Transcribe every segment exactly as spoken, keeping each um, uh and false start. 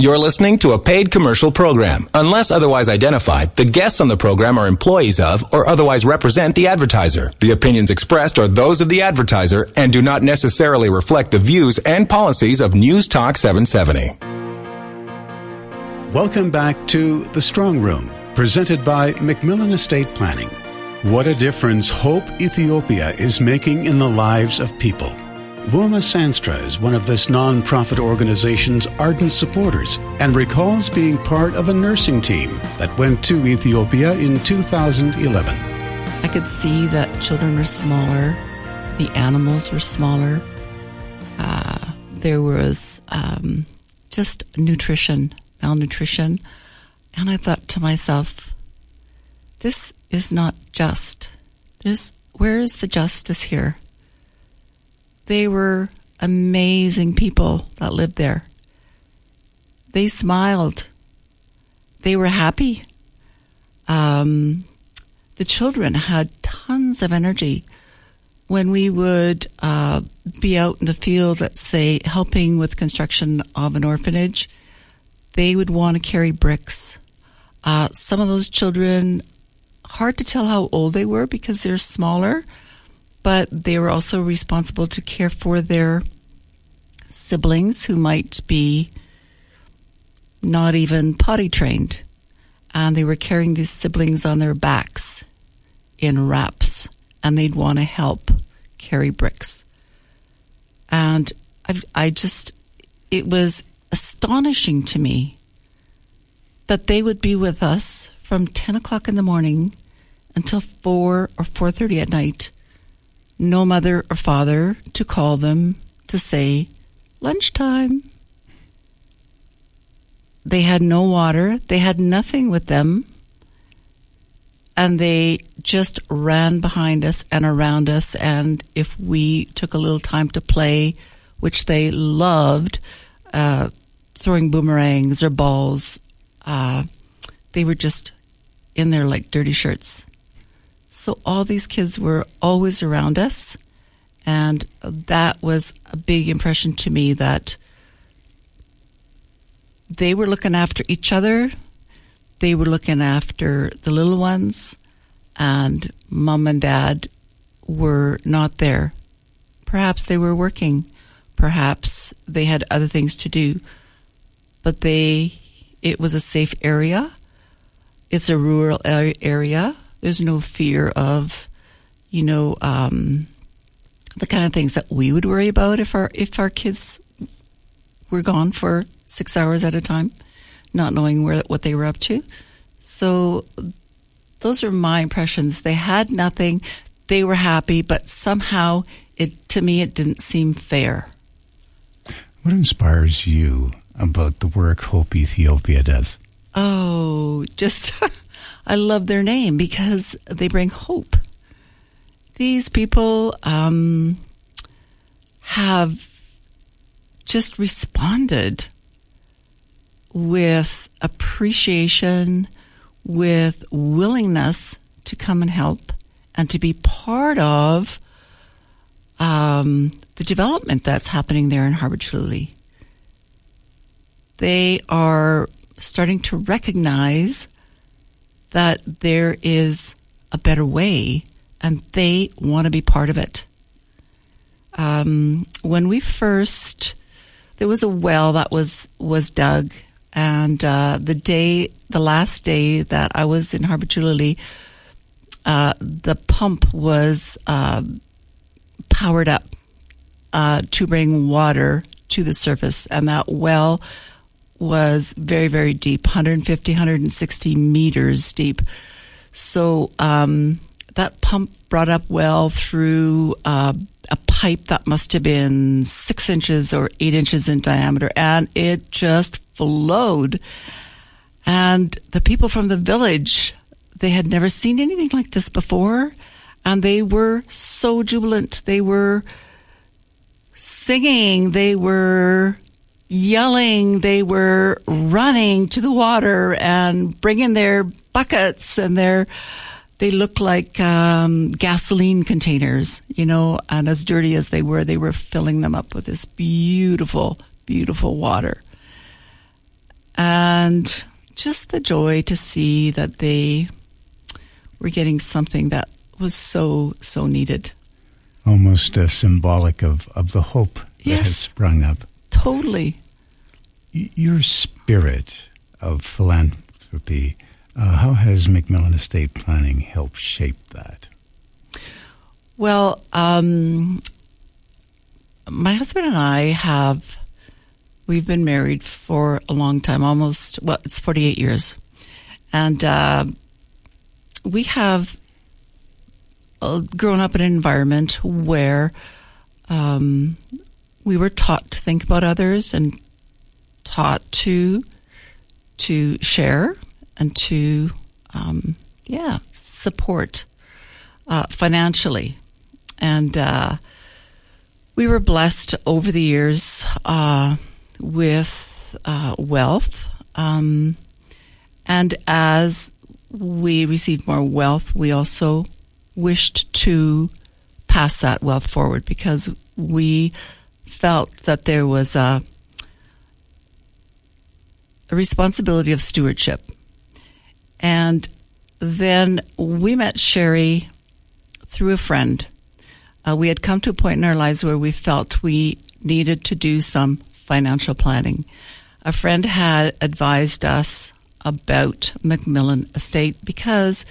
You're listening to a paid commercial program. Unless otherwise identified, the guests on the program are employees of or otherwise represent the advertiser. The opinions expressed are those of the advertiser and do not necessarily reflect the views and policies of News Talk seven seventy. Welcome back to The Strong Room, presented by MacMillan Estate Planning. What a difference Hope Ethiopia is making in the lives of people. Wilma Sanstra is one of this nonprofit organization's ardent supporters and recalls being part of a nursing team that went to Ethiopia in two thousand eleven. I could see that children were smaller, the animals were smaller, uh, there was um, just nutrition, malnutrition, and I thought to myself, this is not just. There's, where is the justice here? They were amazing people that lived there. They smiled. They were happy. Um, the children had tons of energy. When we would uh, be out in the field, let's say, helping with construction of an orphanage, they would want to carry bricks. Uh, some of those children, hard to tell how old they were because they're smaller, but they were also responsible to care for their siblings who might be not even potty trained. And they were carrying these siblings on their backs in wraps, and they'd want to help carry bricks. And I've, I just, it was astonishing to me that they would be with us from ten o'clock in the morning until four or four thirty at night. No mother or father to call them to say, lunchtime. They had no water. They had nothing with them. And they just ran behind us and around us. And if we took a little time to play, which they loved, uh, throwing boomerangs or balls, uh, they were just in there like dirty shirts. So all these kids were always around us, and that was a big impression to me that they were looking after each other, they were looking after the little ones, and mom and dad were not there. Perhaps they were working, perhaps they had other things to do, but they it was a safe area. It's a rural area. There's no fear of, you know, um, the kind of things that we would worry about if our if our kids were gone for six hours at a time, not knowing where what they were up to. So those are my impressions. They had nothing. They were happy, but somehow it to me it didn't seem fair. What inspires you about the work Hope Ethiopia does? Oh, just... I love their name because they bring hope. These people um, have just responded with appreciation, with willingness to come and help and to be part of um, the development that's happening there in Harbu Chulule. They are starting to recognize that there is a better way, and they want to be part of it. Um, when we first, there was a well that was, was dug, and uh, the day, the last day that I was in Harbu Chulule, uh, the pump was uh, powered up uh, to bring water to the surface, and that well was very, very deep, one hundred fifty, one hundred sixty meters deep. So um, that pump brought up well through uh, a pipe that must have been six inches or eight inches in diameter, and it just flowed. And the people from the village, they had never seen anything like this before, and they were so jubilant. They were singing. They were... yelling, they were running to the water and bringing their buckets and their, they looked like um, gasoline containers, you know, and as dirty as they were, they were filling them up with this beautiful, beautiful water. and just the joy to see that they were getting something that was so, so needed. Almost uh, symbolic of, of the hope that yes, has sprung up. Totally. Y- your spirit of philanthropy, uh, how has MacMillan Estate Planning helped shape that? Well, um, my husband and I have, we've been married for a long time, almost, well, it's forty-eight years. And uh, we have uh, grown up in an environment where um, we were taught to think about others and taught to to share and to, um, yeah, support uh, financially. And uh we were blessed over the years uh, with uh, wealth, um, and as we received more wealth, we also wished to pass that wealth forward because we felt that there was a, a responsibility of stewardship. And then we met Sherry through a friend. Uh, we had come to a point in our lives where we felt we needed to do some financial planning. A friend had advised us about MacMillan Estate because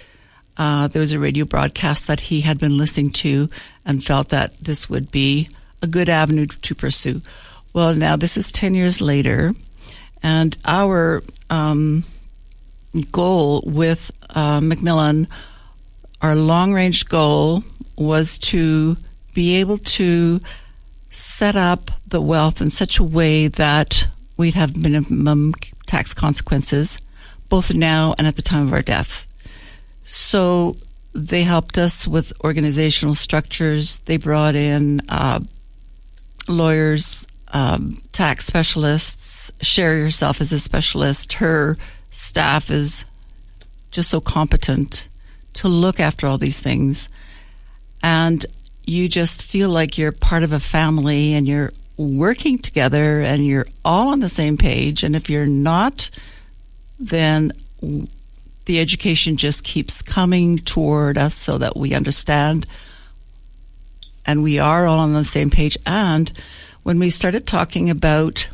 uh, there was a radio broadcast that he had been listening to and felt that this would be a good avenue to pursue. Well, now this is ten years later, and our um, goal with uh, MacMillan, our long-range goal was to be able to set up the wealth in such a way that we'd have minimum tax consequences, both now and at the time of our death. So they helped us with organizational structures. They brought in uh, lawyers, um, tax specialists. Sherry herself is a specialist. Her staff is just so competent to look after all these things. And you just feel like you're part of a family and you're working together and you're all on the same page. And if you're not, then the education just keeps coming toward us so that we understand and we are all on the same page. And when we started talking about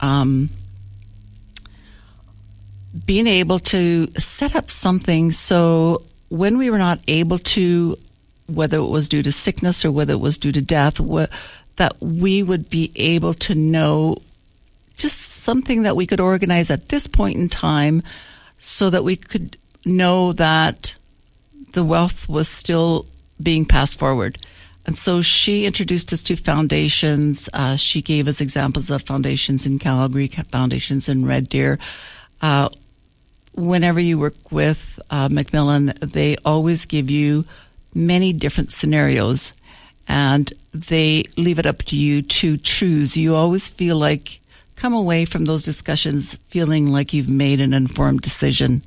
um, being able to set up something so when we were not able to, whether it was due to sickness or whether it was due to death, wh- that we would be able to know just something that we could organize at this point in time so that we could know that the wealth was still being passed forward. And so she introduced us to foundations. Uh, she gave us examples of foundations in Calgary, foundations in Red Deer. Uh, whenever you work with uh, MacMillan, they always give you many different scenarios, and they leave it up to you to choose. You always feel like, come away from those discussions feeling like you've made an informed decision.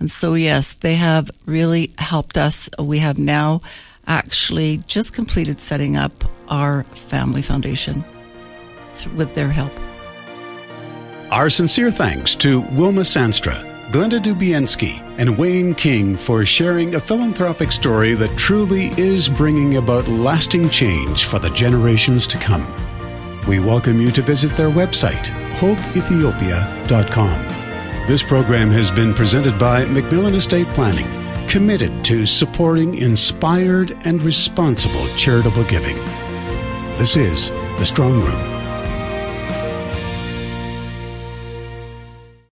And so, yes, they have really helped us. We have now actually just completed setting up our family foundation th- with their help. Our sincere thanks to Wilma Sanstra, Glenda Dubienski, and Wayne King for sharing a philanthropic story that truly is bringing about lasting change for the generations to come. We welcome you to visit their website, hope ethiopia dot com. This program has been presented by MacMillan Estate Planning, committed to supporting inspired and responsible charitable giving. This is The Strong Room.